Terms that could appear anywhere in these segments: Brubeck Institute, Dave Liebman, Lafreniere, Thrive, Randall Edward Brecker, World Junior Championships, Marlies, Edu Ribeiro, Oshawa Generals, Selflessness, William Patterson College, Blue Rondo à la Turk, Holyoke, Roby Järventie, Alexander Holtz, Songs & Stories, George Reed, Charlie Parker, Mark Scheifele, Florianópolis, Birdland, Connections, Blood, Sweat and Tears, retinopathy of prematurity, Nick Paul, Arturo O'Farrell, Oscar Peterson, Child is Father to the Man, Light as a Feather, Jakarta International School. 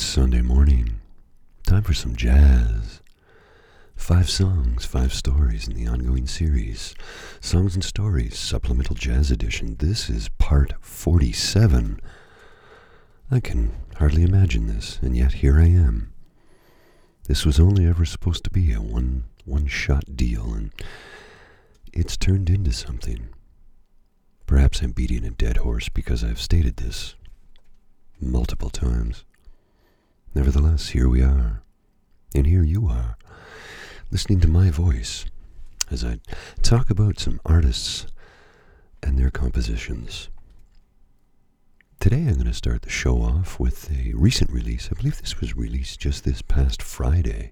It's Sunday morning. Time for some jazz. 5 songs, 5 stories in the ongoing series. Songs and Stories, Supplemental Jazz Edition. This is part 47. I can hardly imagine this, and yet here I am. This was only ever supposed to be a one-shot deal, and it's turned into something. Perhaps I'm beating a dead horse because I've stated this multiple times. Nevertheless, here we are, and here you are, listening to my voice as I talk about some artists and their compositions. Today I'm going to start the show off with a recent release. I believe this was released just this past Friday.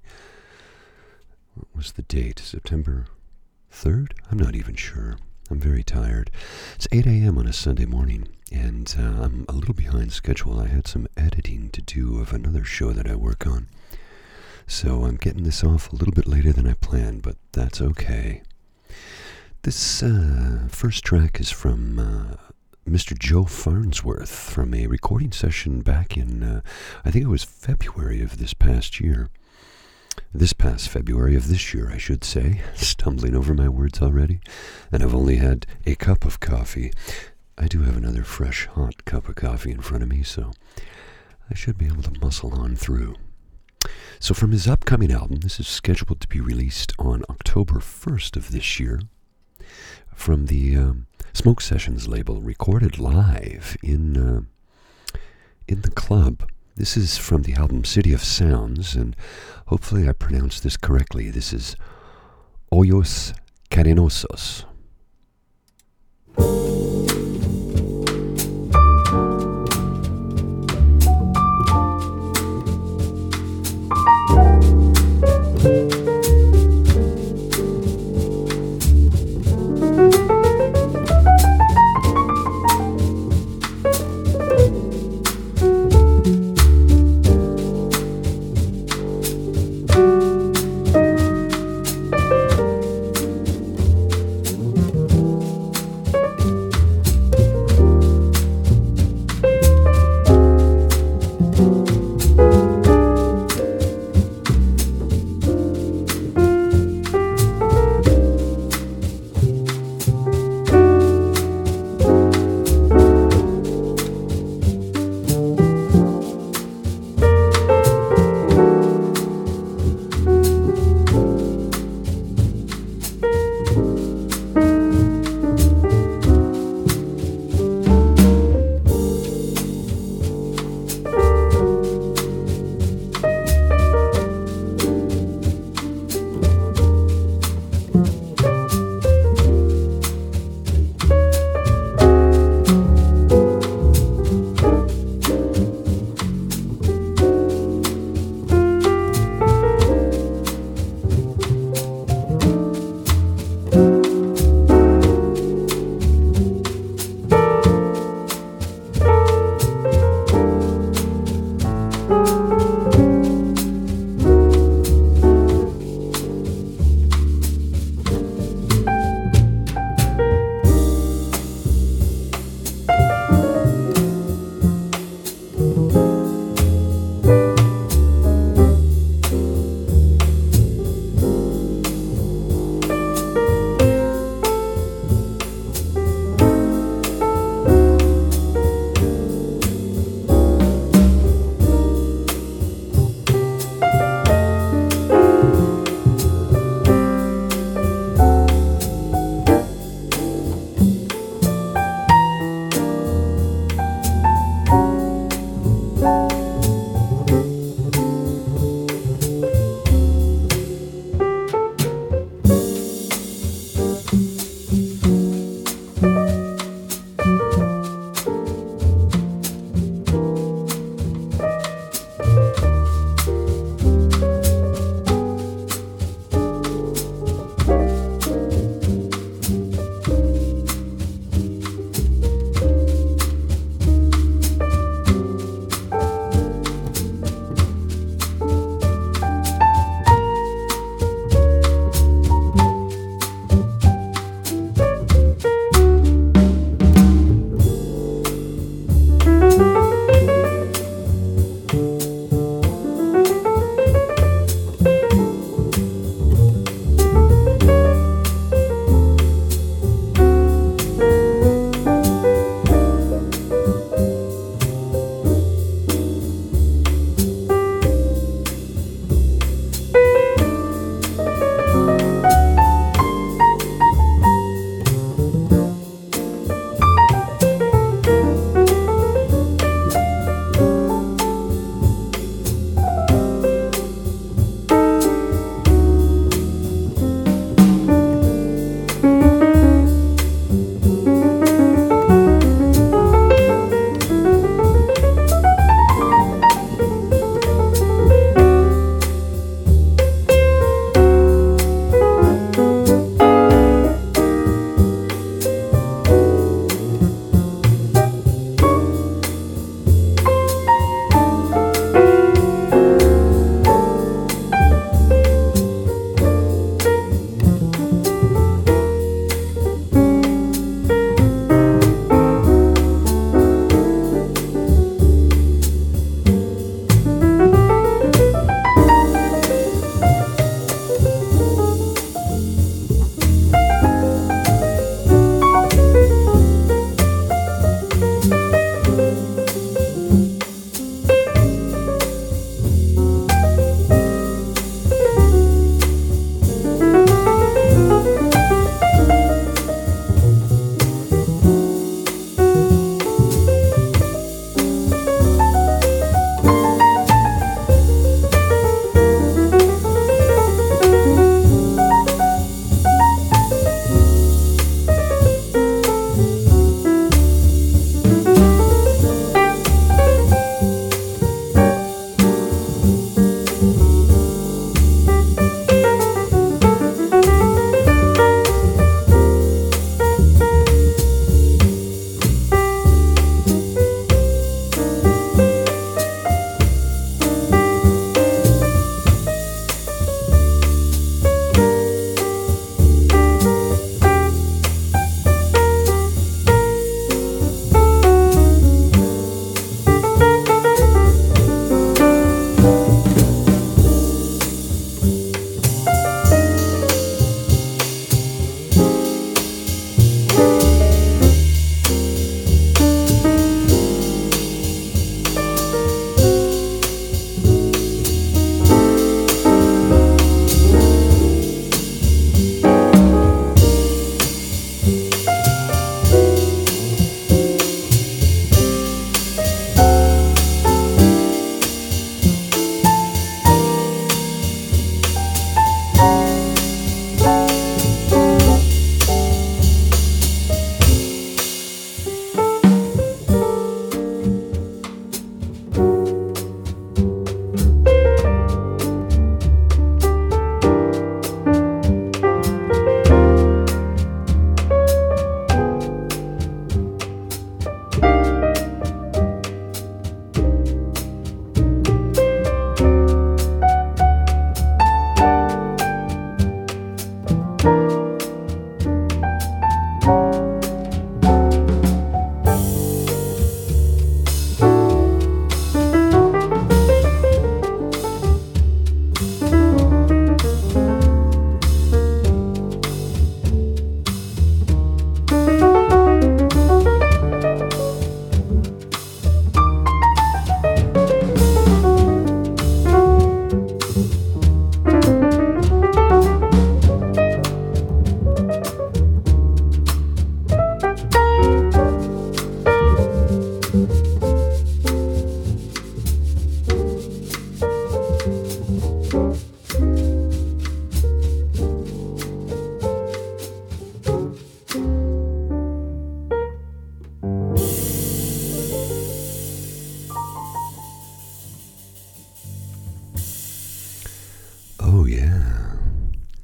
What was the date? September 3rd? I'm not even sure. I'm very tired. It's 8 a.m. on a Sunday morning, and I'm a little behind schedule. I had some editing to do of another show that I work on, so I'm getting this off a little bit later than I planned, but that's okay. This first track is from Mr. Joe Farnsworth from a recording session back in, I think it was February of this past year. This past February of this year, I should say. Stumbling over my words already. And I've only had a cup of coffee. I do have another fresh, hot cup of coffee in front of me, so I should be able to muscle on through. So from his upcoming album, this is scheduled to be released on October 1st of this year, from the Smoke Sessions label, recorded live in the club. This is from the album City of Sounds, and hopefully I pronounced this correctly. This is Ojos Carinosos.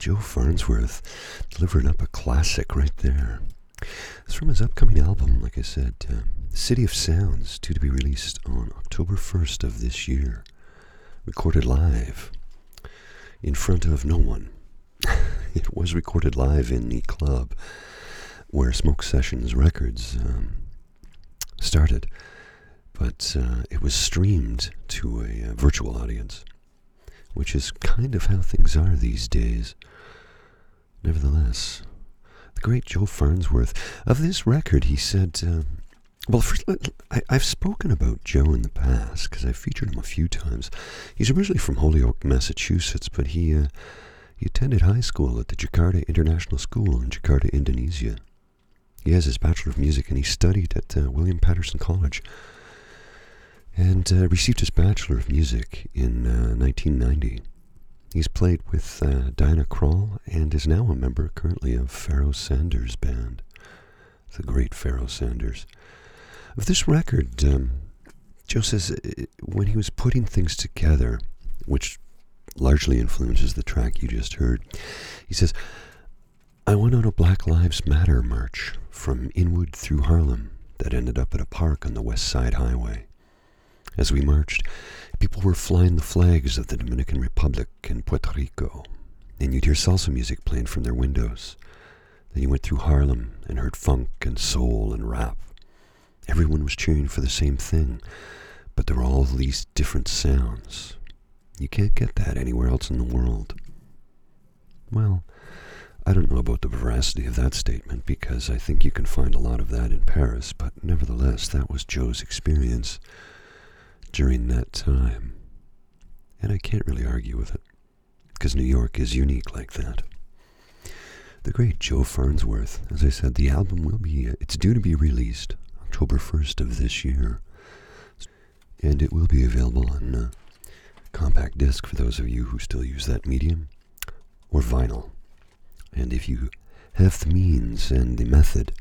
Joe Farnsworth delivering up a classic right there. It's from his upcoming album, like I said, City of Sounds, due to be released on October 1st of this year. Recorded live in front of no one. It was recorded live in the club where Smoke Sessions Records started, but it was streamed to a virtual audience, which is kind of how things are these days. Nevertheless, the great Joe Farnsworth, of this record, he said, well, first, I've spoken about Joe in the past, because I've featured him a few times. He's originally from Holyoke, Massachusetts, but he attended high school at the Jakarta International School in Jakarta, Indonesia. He has his Bachelor of Music, and he studied at William Patterson College, and received his Bachelor of Music in 1990. He's played with Dinah Krall and is now a member currently of Pharoah Sanders' band, the great Pharoah Sanders. Of this record, Joe says when he was putting things together, which largely influences the track you just heard, he says, I went on a Black Lives Matter march from Inwood through Harlem that ended up at a park on the West Side Highway. As we marched, people were flying the flags of the Dominican Republic and Puerto Rico, and you'd hear salsa music playing from their windows. Then you went through Harlem and heard funk and soul and rap. Everyone was cheering for the same thing, but there were all these different sounds. You can't get that anywhere else in the world. Well, I don't know about the veracity of that statement, because I think you can find a lot of that in Paris, but nevertheless, that was Joe's experience during that time. And I can't really argue with it, because New York is unique like that. The great Joe Farnsworth, as I said, the album will be, it's due to be released October 1st of this year. And it will be available on compact disc for those of you who still use that medium, or vinyl. And if you have the means and the method,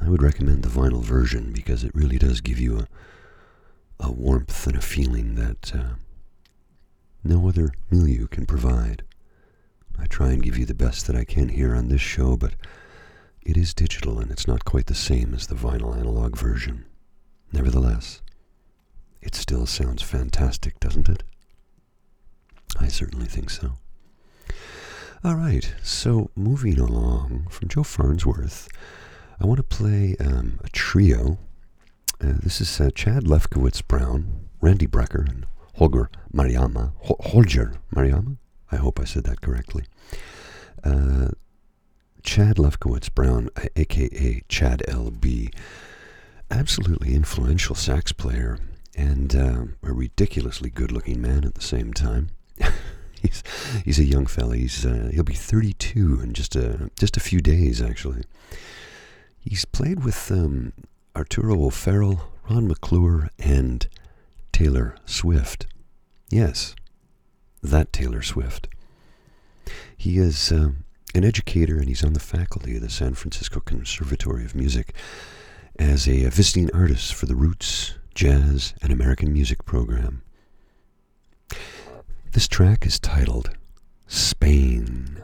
I would recommend the vinyl version, because it really does give you a warmth and a feeling that no other milieu can provide. I try and give you the best that I can here on this show, but it is digital and it's not quite the same as the vinyl analog version. Nevertheless, it still sounds fantastic, doesn't it? I certainly think so. All right, so moving along from Joe Farnsworth, I want to play a trio. This is Chad Lefkowitz-Brown, Randy Brecker, and Holger Marjamaa. Holger Marjamaa? I hope I said that correctly. Chad Lefkowitz-Brown, a.k.a. Chad LB, absolutely influential sax player and a ridiculously good-looking man at the same time. He's a young fella. He'll be 32 in just a few days, actually. He's played with Arturo O'Farrell, Ron McClure, and Taylor Swift. Yes, that Taylor Swift. He is an educator, and he's on the faculty of the San Francisco Conservatory of Music as a visiting artist for the Roots, Jazz, and American Music program. This track is titled Spain.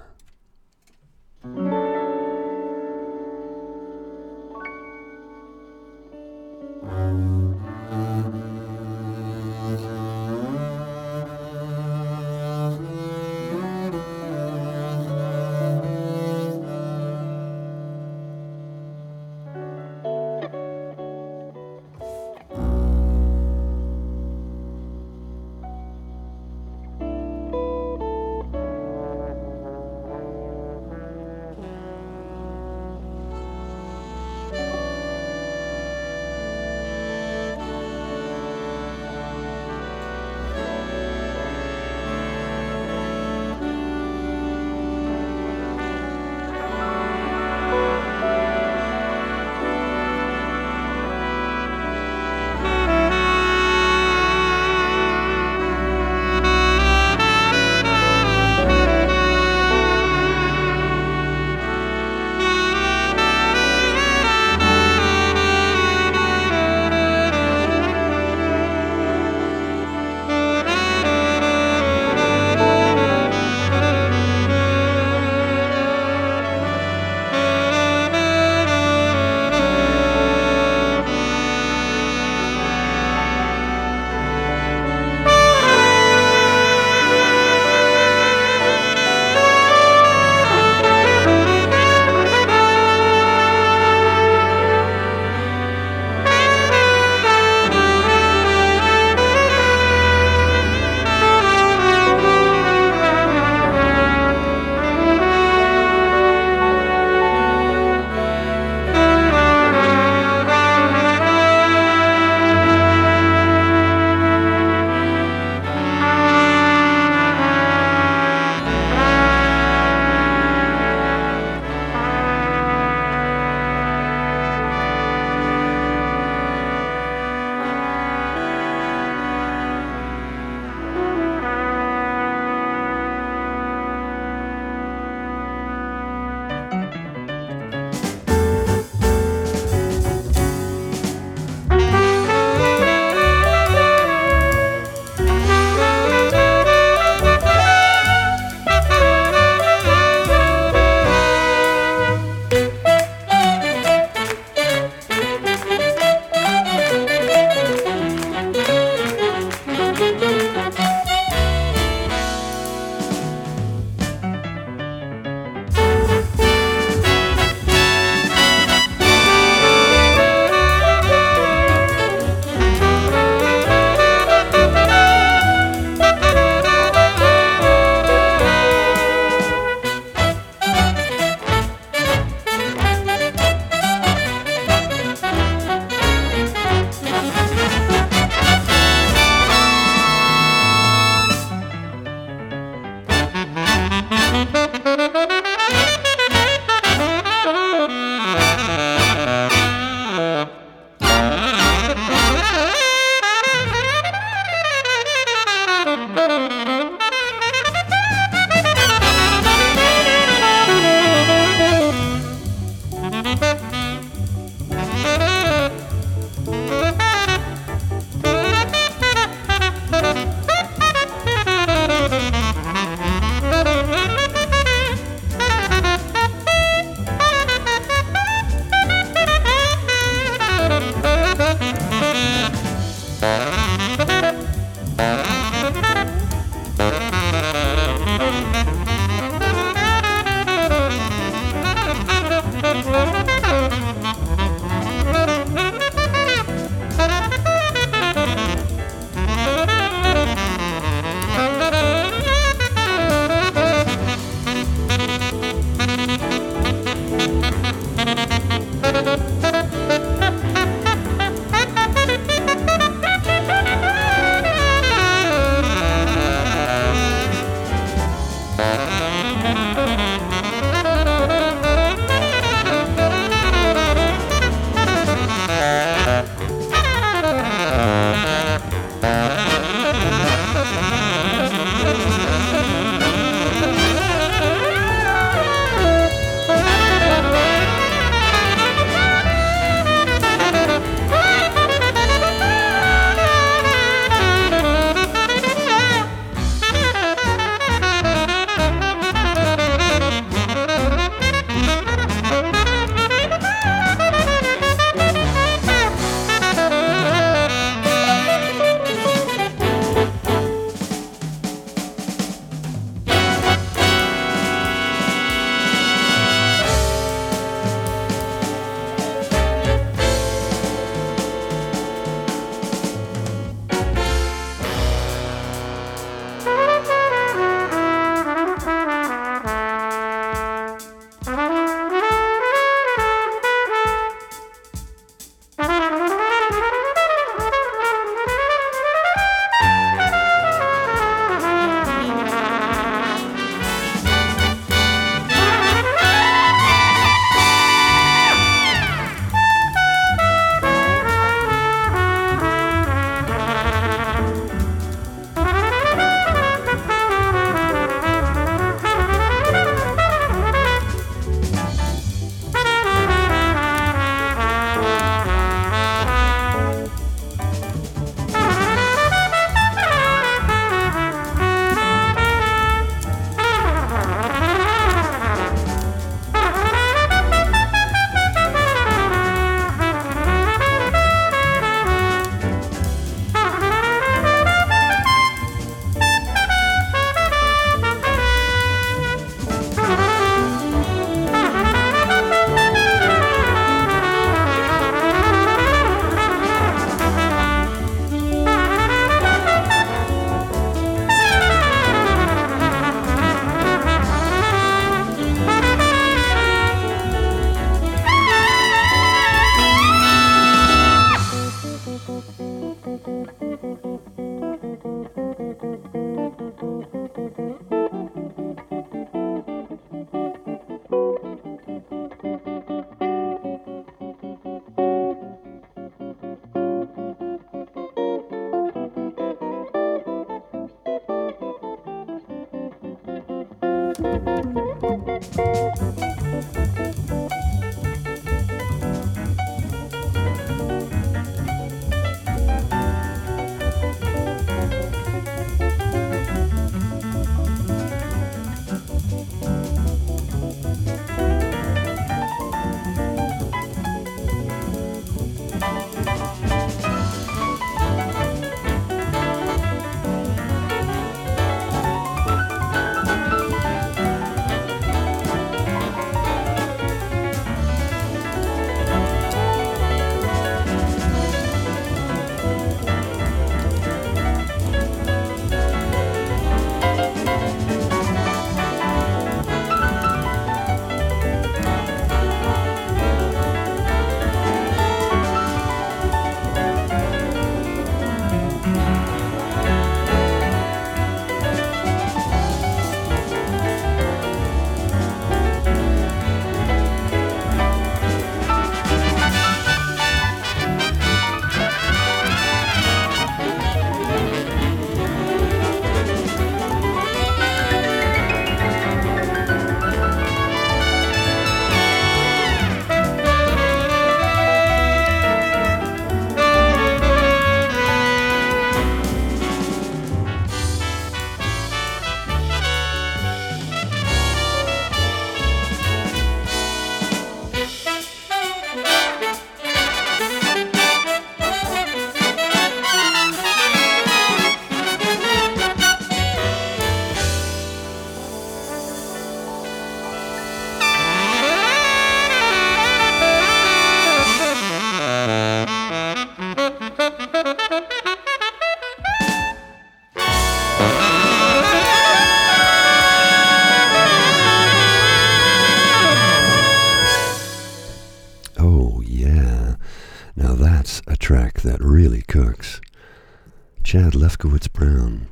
Chad Lefkowitz-Brown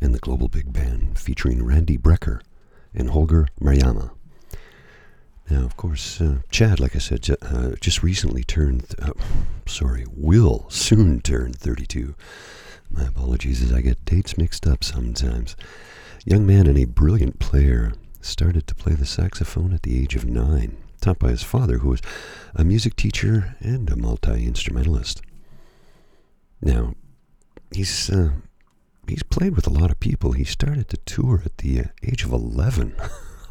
and the Global Big Band, featuring Randy Brecker and Holger Marjamaa. Now, of course, Chad, like I said, just recently will soon turn 32. My apologies as I get dates mixed up sometimes. Young man and a brilliant player, started to play the saxophone at the age of 9, taught by his father, who was a music teacher and a multi-instrumentalist. Now, he's played with a lot of people. He started to tour at the age of 11,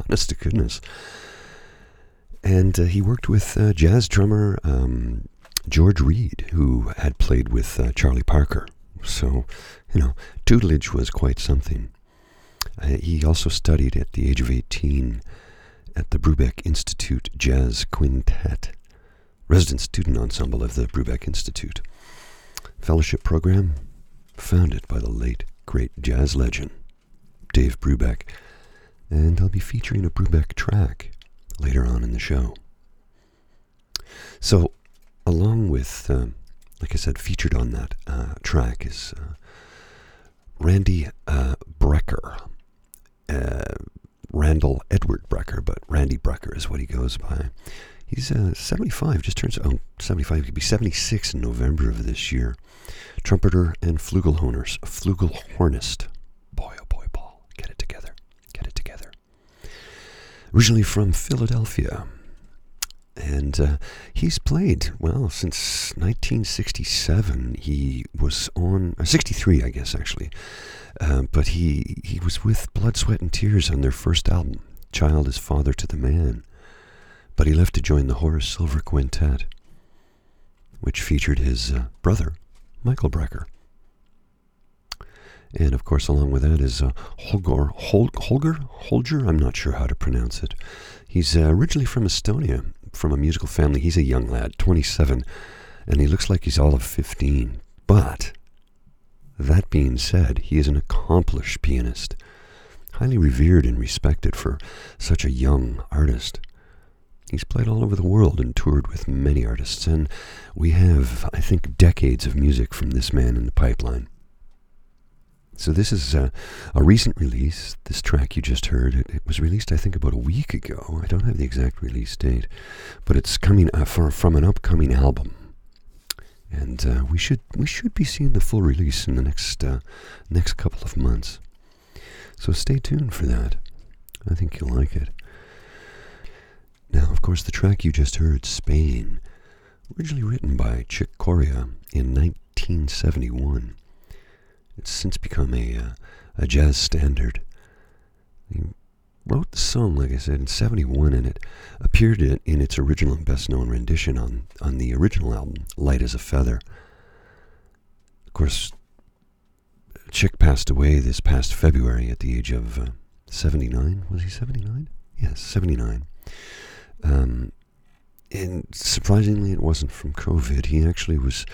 honest to goodness. And he worked with jazz drummer George Reed, who had played with Charlie Parker. So, tutelage was quite something. He also studied at the age of 18 at the Brubeck Institute Jazz Quintet, resident student ensemble of the Brubeck Institute. Fellowship program founded by the late, great jazz legend, Dave Brubeck. And I'll be featuring a Brubeck track later on in the show. So, along with, like I said, featured on that track is Randy Brecker. Randall Edward Brecker, but Randy Brecker is what he goes by. He's 75, just turns 75, he'd be 76 in November of this year. Trumpeter and flugelhornist. Boy, oh boy, Paul, get it together. Originally from Philadelphia, and he's played, well, since 1967. He was on 63, I guess, actually. But he was with Blood, Sweat and Tears on their first album, Child is Father to the Man. But he left to join the Horace Silver Quintet, which featured his brother, Michael Brecker. And, of course, along with that is Holger? I'm not sure how to pronounce it. He's originally from Estonia, from a musical family. He's a young lad, 27, and he looks like he's all of 15. But, that being said, he is an accomplished pianist, highly revered and respected for such a young artist. He's played all over the world and toured with many artists, and we have, I think, decades of music from this man in the pipeline. So this is a recent release. This track you just heard, it was released, I think, about a week ago. I don't have the exact release date, but it's coming from an upcoming album, and we should be seeing the full release in the next couple of months. So stay tuned for that. I think you'll like it. Now, of course, the track you just heard, Spain, originally written by Chick Corea in 1971. It's since become a jazz standard. He wrote the song, like I said, in 71, and it appeared in its original and best-known rendition on the original album, Light as a Feather. Of course, Chick passed away this past February at the age of 79. Was he 79? Yes, 79. And surprisingly, it wasn't from COVID. He actually was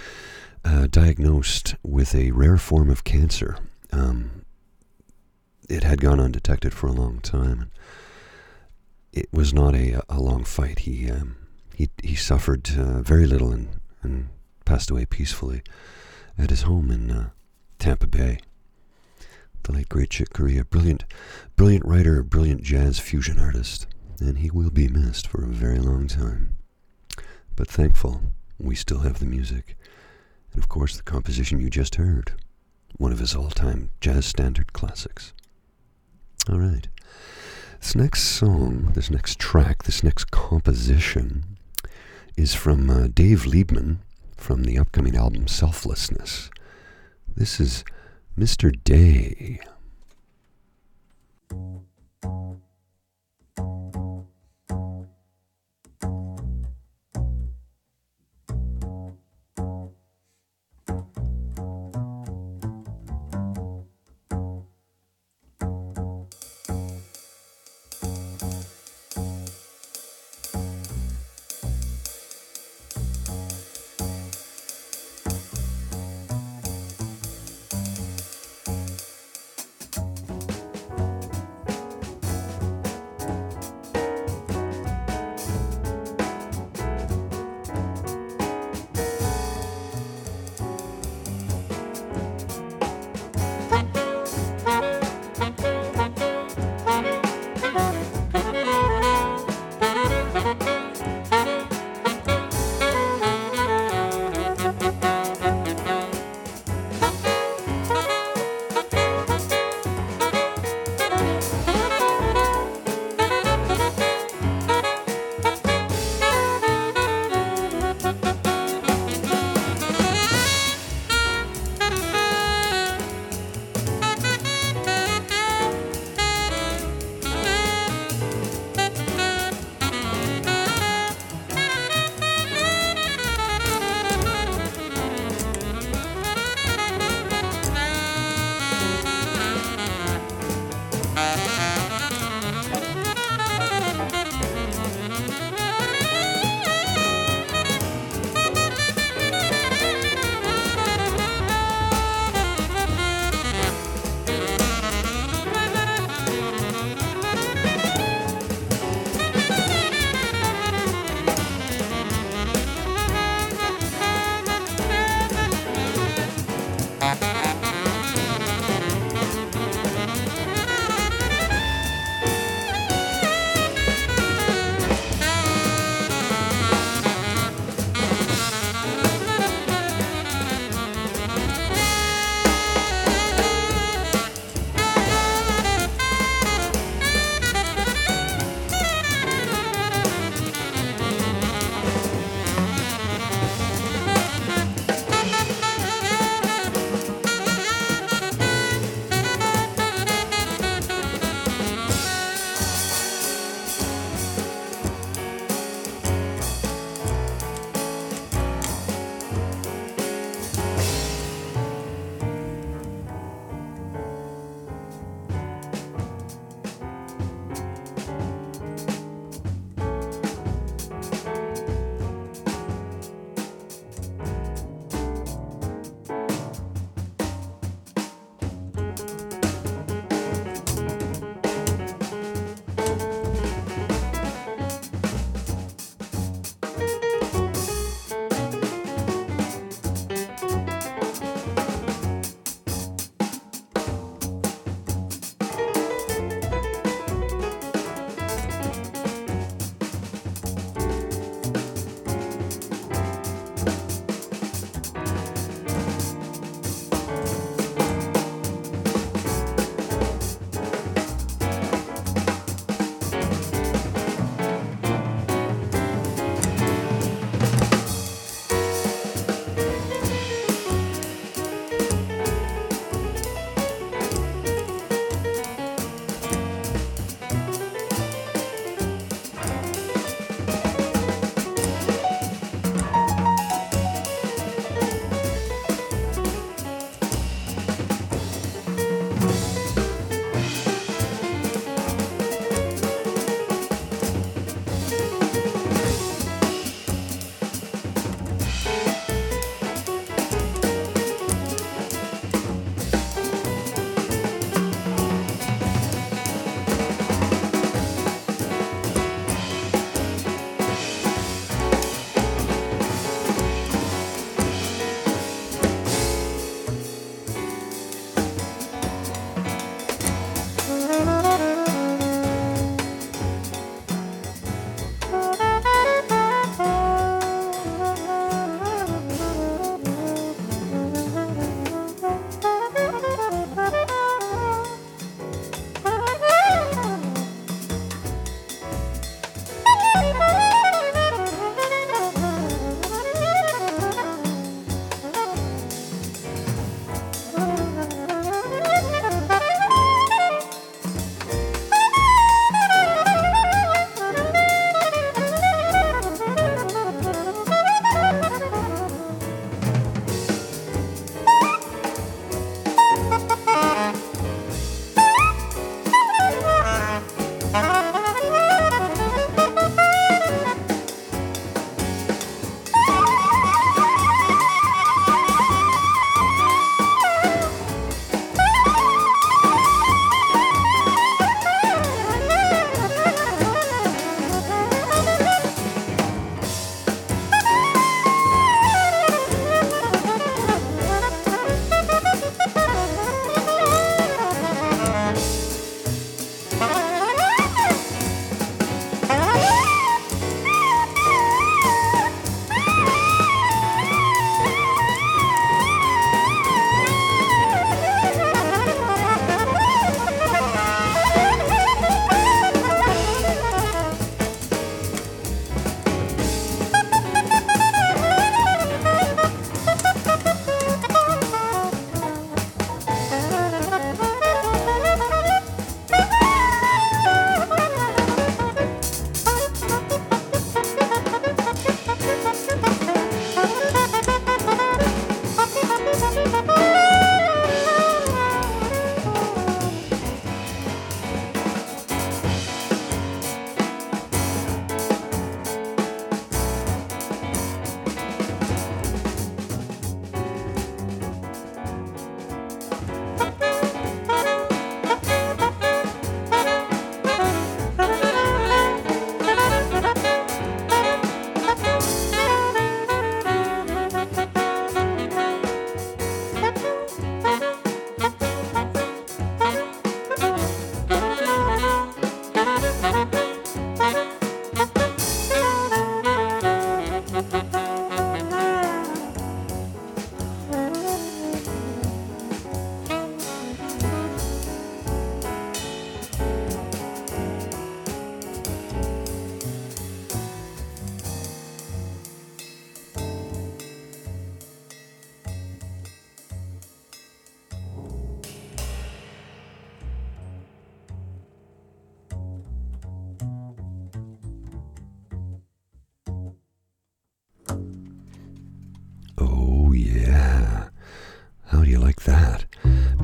diagnosed with a rare form of cancer. It had gone undetected for a long time. It was not a long fight. He suffered very little and passed away peacefully at his home in Tampa Bay. The late great Chick Corea, brilliant writer, brilliant jazz fusion artist, and he will be missed for a very long time. But thankful we still have the music. And, of course, the composition you just heard, one of his all-time jazz standard classics. All right. This next song, this next track, this next composition is from Dave Liebman from the upcoming album Selflessness. This is Mr. Day.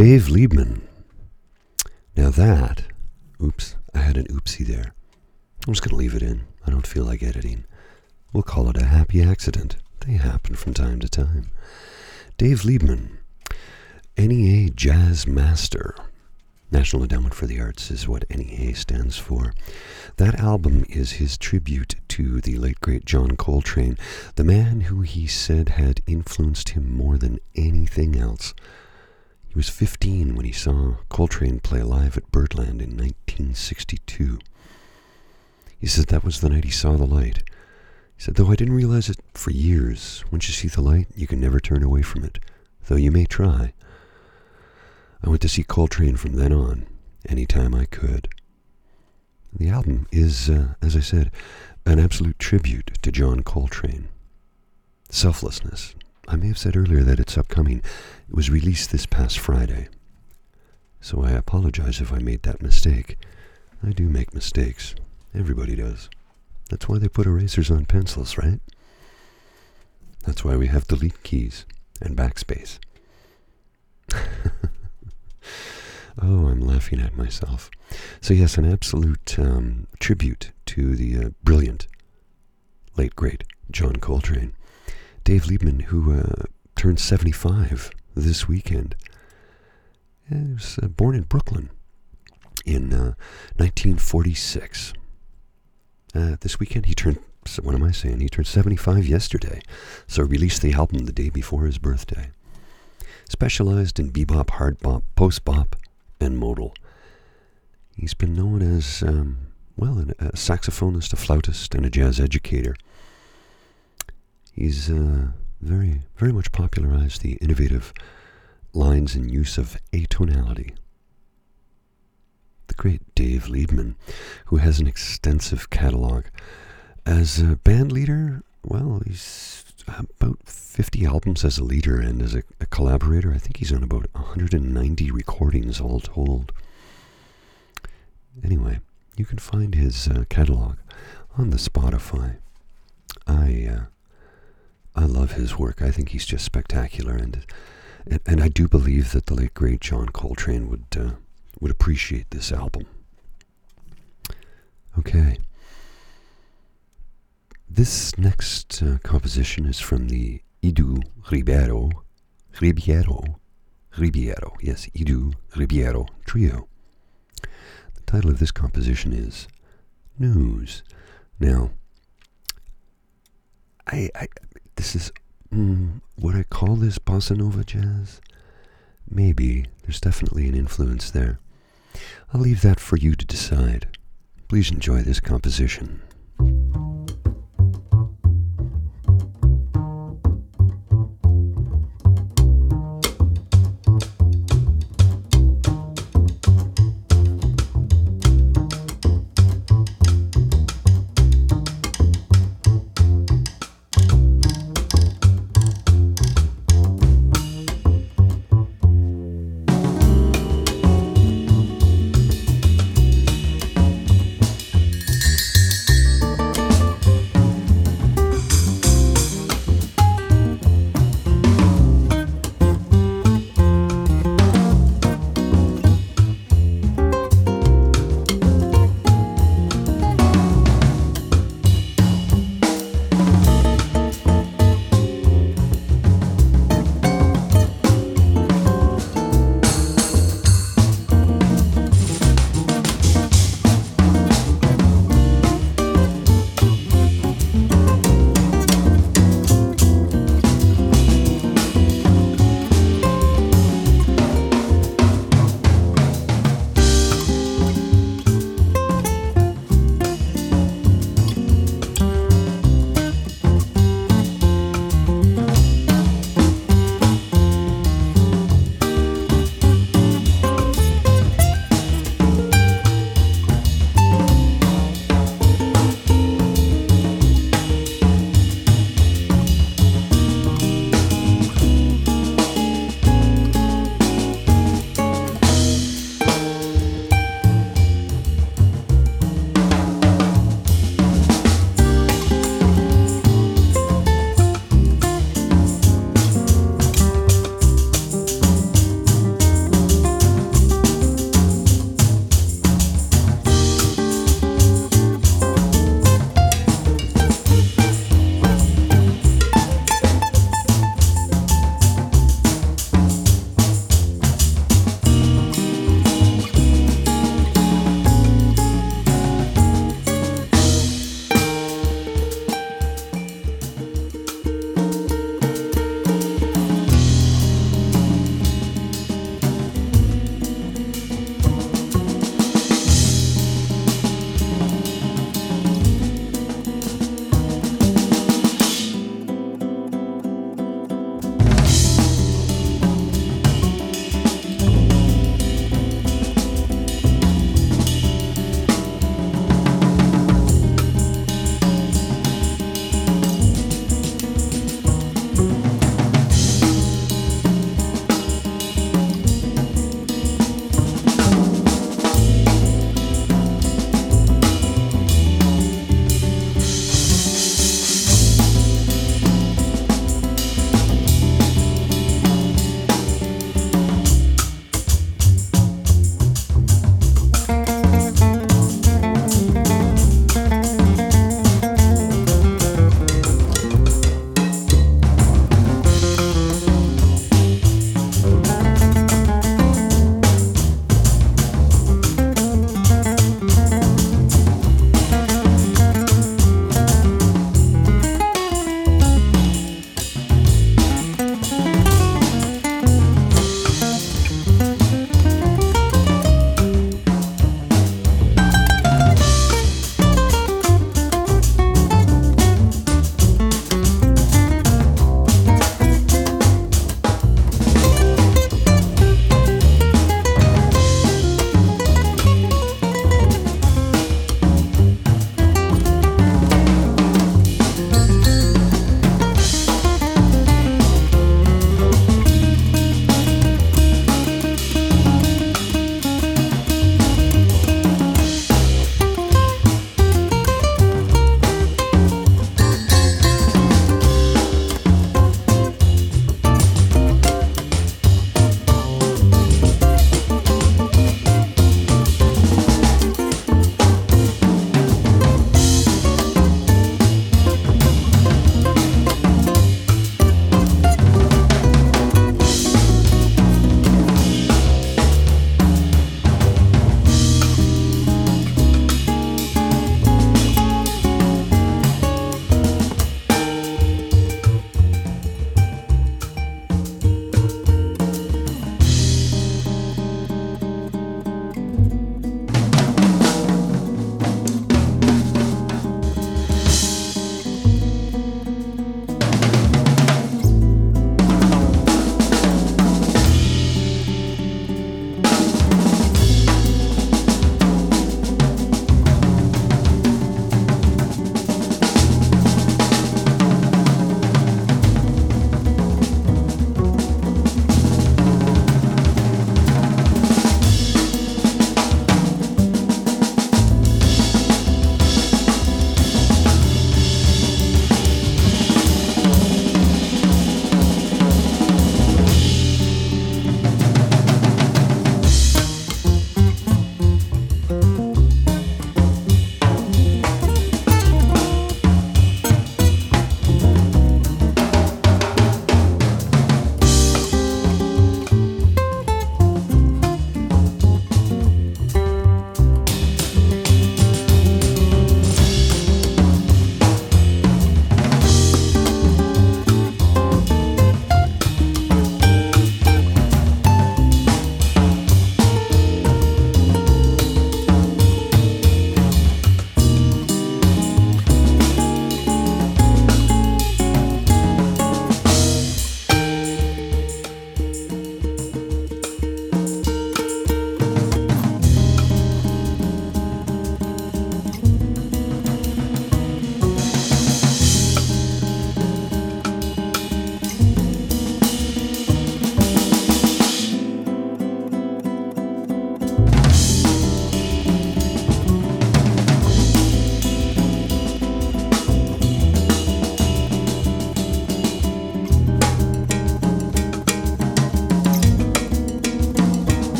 Dave Liebman. Now that, oops, I had an oopsie there. I'm just going to leave it in. I don't feel like editing. We'll call it a happy accident. They happen from time to time. Dave Liebman, NEA Jazz Master. National Endowment for the Arts is what NEA stands for. That album is his tribute to the late, great John Coltrane, the man who he said had influenced him more than anything else. He was 15 when he saw Coltrane play live at Birdland in 1962. He said that was the night he saw the light. He said, though I didn't realize it for years, once you see the light, you can never turn away from it, though you may try. I went to see Coltrane from then on, any time I could. The album is, as I said, an absolute tribute to John Coltrane. Selflessness. I may have said earlier that it's upcoming. It was released this past Friday. So I apologize if I made that mistake. I do make mistakes. Everybody does. That's why they put erasers on pencils, right? That's why we have delete keys and backspace. Oh, I'm laughing at myself. So yes, an absolute tribute to the brilliant, late, great John Coltrane. Dave Liebman, who turned 75 this weekend. He was born in Brooklyn in 1946. This weekend he turned, what am I saying? He turned 75 yesterday, so released the album the day before his birthday. Specialized in bebop, hard bop, post bop, and modal. He's been known as, a saxophonist, a flautist, and a jazz educator. He's very, very much popularized the innovative lines and use of atonality. The great Dave Liebman, who has an extensive catalog. As a band leader, well, he's about 50 albums as a leader, and as a collaborator, I think he's on about 190 recordings all told. Anyway, you can find his catalog on the Spotify. I love his work. I think he's just spectacular, and I do believe that the late great John Coltrane would appreciate this album. Okay. This next composition is from the Edu Ribeiro Trio. The title of this composition is News. Now, would I call this bossa nova jazz? Maybe. There's definitely an influence there. I'll leave that for you to decide. Please enjoy this composition.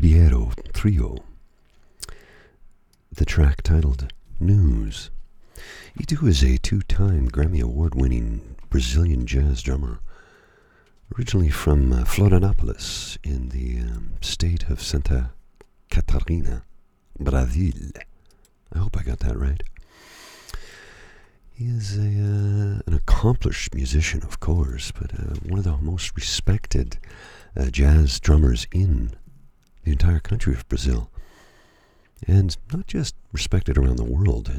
Ribeiro Trio, the track titled News. Edu is a two-time Grammy Award-winning Brazilian jazz drummer, originally from Florianópolis in the state of Santa Catarina, Brazil. I hope I got that right. He is an accomplished musician, of course, but one of the most respected jazz drummers in the entire country of Brazil. And not just respected around the world,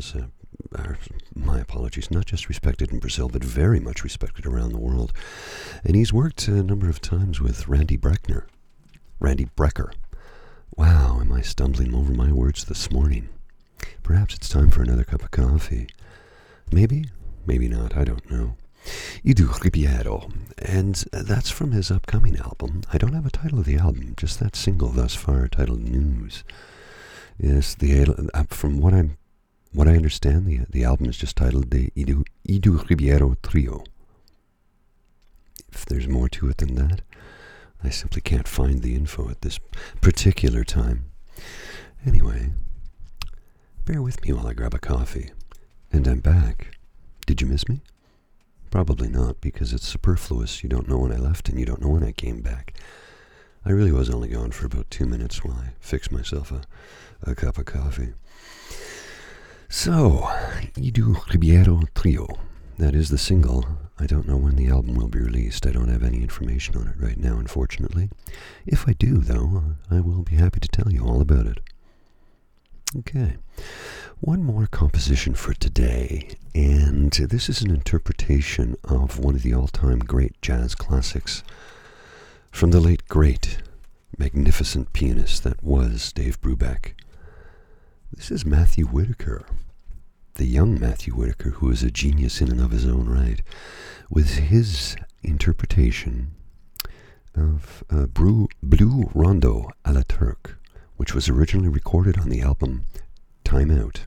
not just respected in Brazil, but very much respected around the world. And he's worked a number of times with Randy Brecker. Wow, am I stumbling over my words this morning? Perhaps it's time for another cup of coffee. Maybe, maybe not, I don't know. Edu Ribeiro, and that's from his upcoming album. I don't have a title of the album, just that single thus far, titled News. Yes, from what I understand, the album is just titled the Edu Ribeiro Trio. If there's more to it than that, I simply can't find the info at this particular time. Anyway, bear with me while I grab a coffee. And I'm back. Did you miss me? Probably not, because it's superfluous. You don't know when I left, and you don't know when I came back. I really was only gone for about 2 minutes while I fixed myself a cup of coffee. So, Edu Ribeiro Trio. That is the single. I don't know when the album will be released. I don't have any information on it right now, unfortunately. If I do, though, I will be happy to tell you all about it. Okay, one more composition for today, and this is an interpretation of one of the all-time great jazz classics from the late, great, magnificent pianist that was Dave Brubeck. This is Matthew Whitaker, the young Matthew Whitaker, who is a genius in and of his own right, with his interpretation of Blue Rondo à la Turk, which was originally recorded on the album Time Out.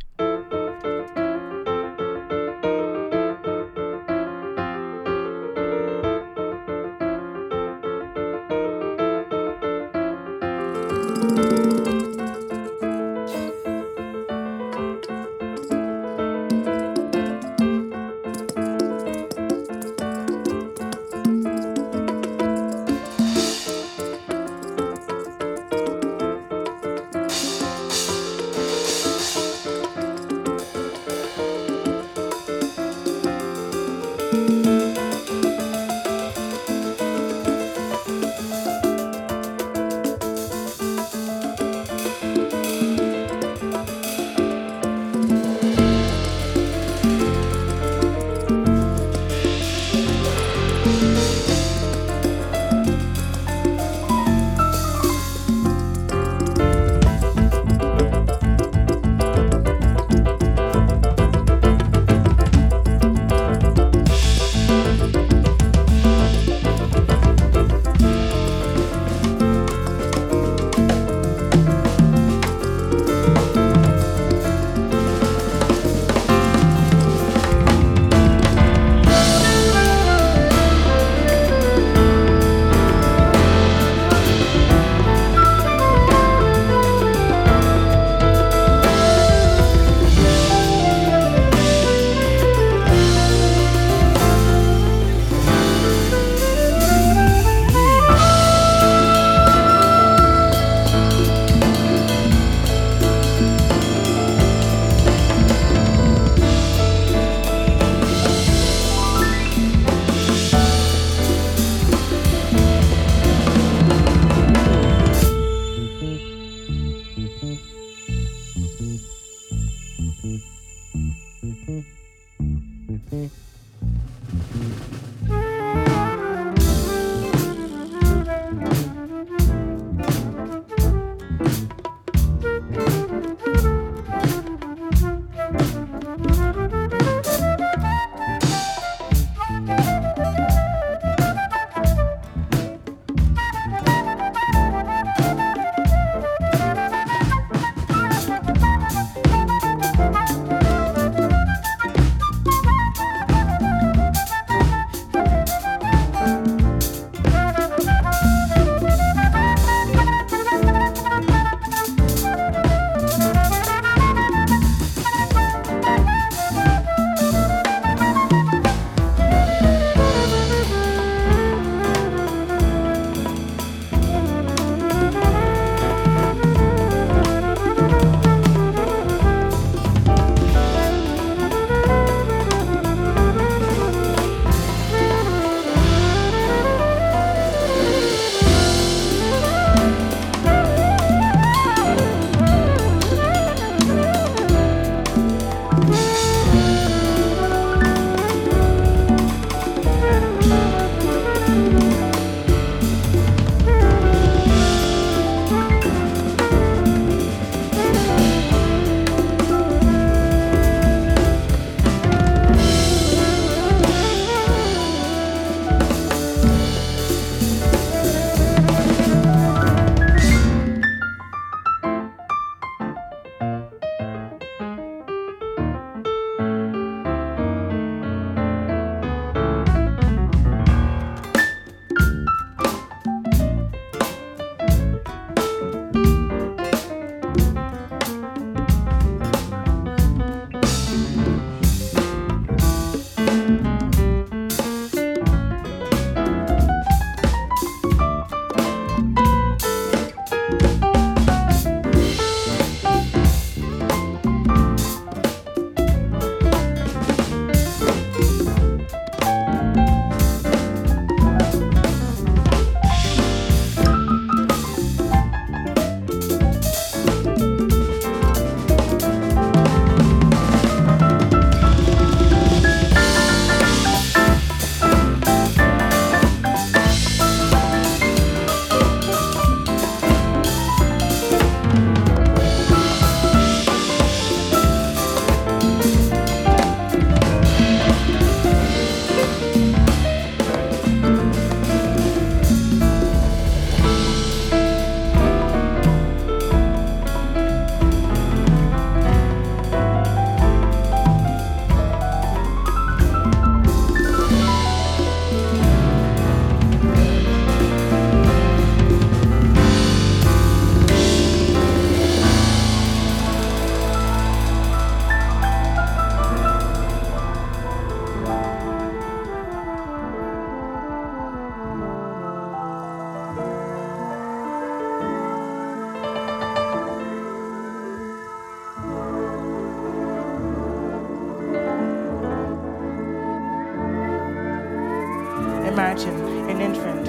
imagine an infant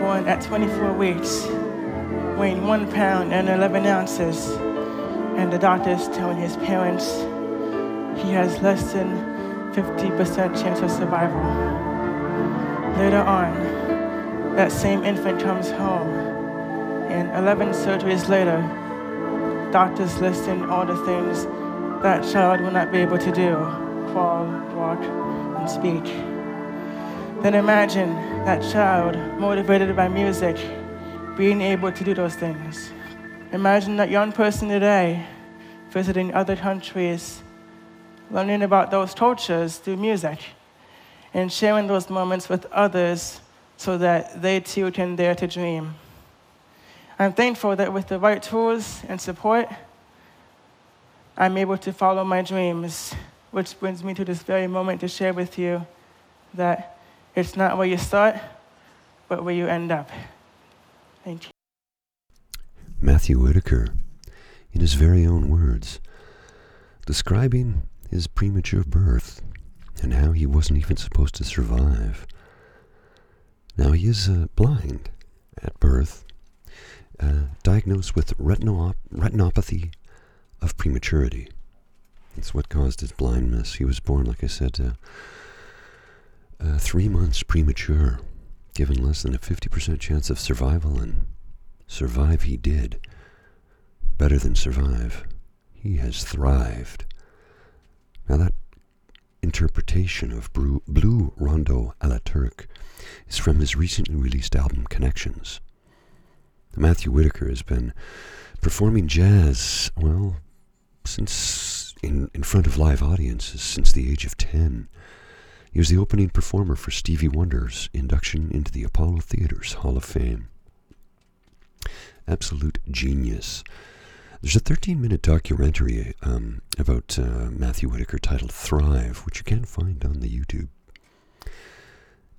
born at 24 weeks, weighing 1 pound and 11 ounces, and the doctors telling his parents he has less than 50% chance of survival. Later on, that same infant comes home, and 11 surgeries later, doctors listing all the things that child will not be able to do, crawl, walk, and speak. Then imagine that child, motivated by music, being able to do those things. Imagine that young person today, visiting other countries, learning about those cultures through music, and sharing those moments with others so that they too can dare to dream. I'm thankful that with the right tools and support, I'm able to follow my dreams, which brings me to this very moment to share with you that it's not where you start, but where you end up. Thank you. Matthew Whitaker, in his very own words, describing his premature birth and how he wasn't even supposed to survive. Now, he is blind at birth, diagnosed with retinopathy of prematurity. It's what caused his blindness. He was born, like I said, 3 months premature, given less than a 50% chance of survival, and survive he did. Better than survive, he has thrived. Now, that interpretation of Blue Rondo à la Turk is from his recently released album, Connections. Matthew Whitaker has been performing jazz, well, since in front of live audiences since the age of 10. He was the opening performer for Stevie Wonder's induction into the Apollo Theater's Hall of Fame. Absolute genius. There's a 13-minute documentary about Matthew Whitaker titled Thrive, which you can find on the YouTube.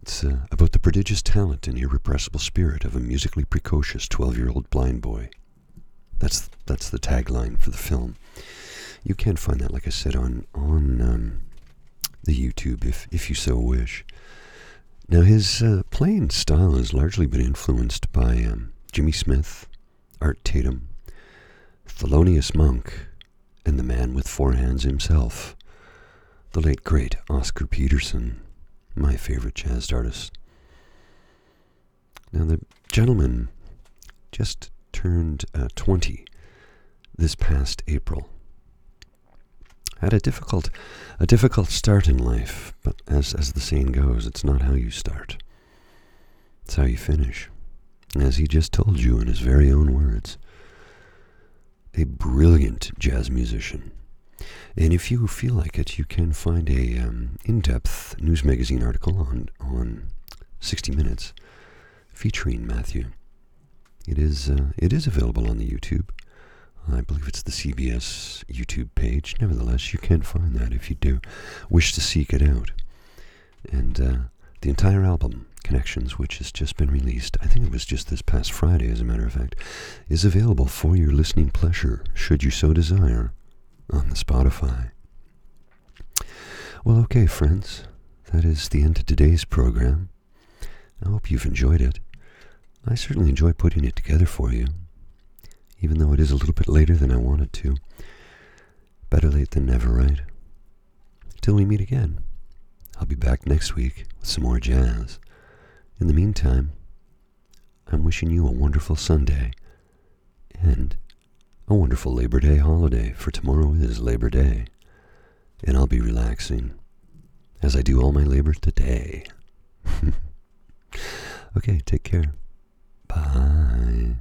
It's about the prodigious talent and irrepressible spirit of a musically precocious 12-year-old blind boy. That's the tagline for the film. You can find that, like I said, on the YouTube if you so wish. Now, his playing style has largely been influenced by Jimmy Smith, Art Tatum, Thelonious Monk, and the man with four hands himself, the late great Oscar Peterson, my favorite jazz artist. Now, the gentleman just turned 20 this past April. Had a difficult start in life, but as the saying goes, it's not how you start, it's how you finish. As he just told you in his very own words, a brilliant jazz musician. And if you feel like it, you can find a in-depth news magazine article on 60 Minutes featuring Matthew. It is available on the YouTube. I believe it's the CBS YouTube page. Nevertheless, you can find that if you do wish to seek it out. And the entire album, Connections, which has just been released, I think it was just this past Friday, as a matter of fact, is available for your listening pleasure, should you so desire, on the Spotify. Well, okay, friends, that is the end of today's program. I hope you've enjoyed it. I certainly enjoy putting it together for you, even though it is a little bit later than I wanted to. Better late than never, right? Till we meet again, I'll be back next week with some more jazz. In the meantime, I'm wishing you a wonderful Sunday and a wonderful Labor Day holiday, for tomorrow is Labor Day, and I'll be relaxing as I do all my labor today. Okay, take care. Bye.